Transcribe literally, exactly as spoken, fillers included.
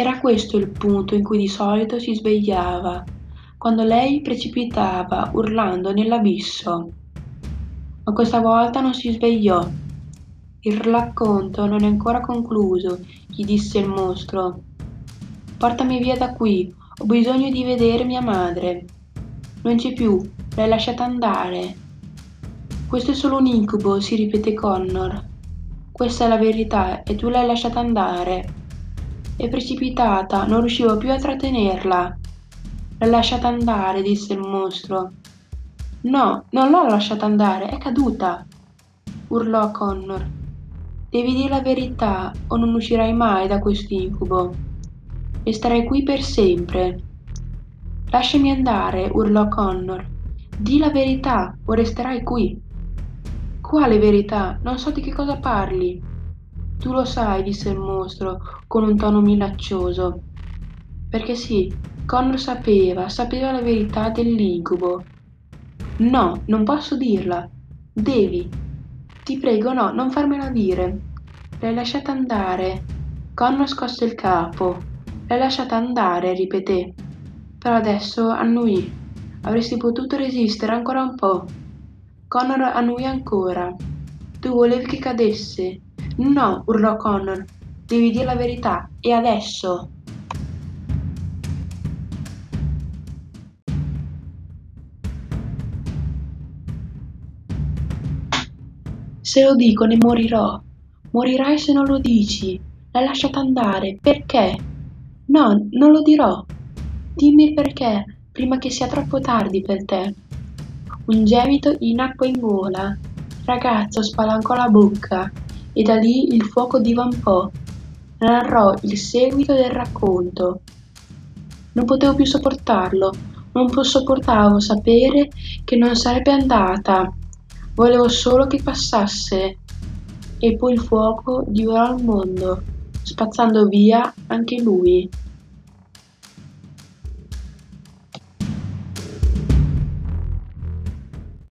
Era questo il punto in cui di solito si svegliava, quando lei precipitava urlando nell'abisso. Ma questa volta non si svegliò. Il racconto non è ancora concluso, gli disse il mostro. Portami via da qui, ho bisogno di vedere mia madre. Non c'è più, l'hai lasciata andare. Questo è solo un incubo, si ripete Connor. Questa è la verità e tu l'hai lasciata andare. È precipitata, non riuscivo più a trattenerla. L'ha lasciata andare, disse il mostro. No, non l'ho lasciata andare, è caduta, urlò Connor. Devi dire la verità o non uscirai mai da quest'incubo e starai qui per sempre. Lasciami andare, urlò Connor. Di la verità o resterai qui. Quale verità? Non so di che cosa parli. Tu lo sai, disse il mostro, con un tono minaccioso. Perché sì, Connor sapeva, sapeva la verità dell'incubo. No, non posso dirla. Devi. Ti prego, no, non farmela dire. L'hai lasciata andare. Connor scosse il capo. L'hai lasciata andare, ripeté. Però adesso annuì. Avresti potuto resistere ancora un po'. Connor annuì ancora. Tu volevi che cadesse. No, urlò Connor, devi dire la verità, e adesso. Se lo dico ne morirò. Morirai se non lo dici. L'hai lasciata andare, perché? No, non lo dirò. Dimmi il perché, prima che sia troppo tardi per te. Un gemito gli nacque in gola. Il ragazzo spalancò la bocca. E da lì il fuoco divampò, narrò il seguito del racconto. Non potevo più sopportarlo, non sopportavo sapere che non sarebbe andata, volevo solo che passasse. E poi il fuoco divorò il mondo, spazzando via anche lui.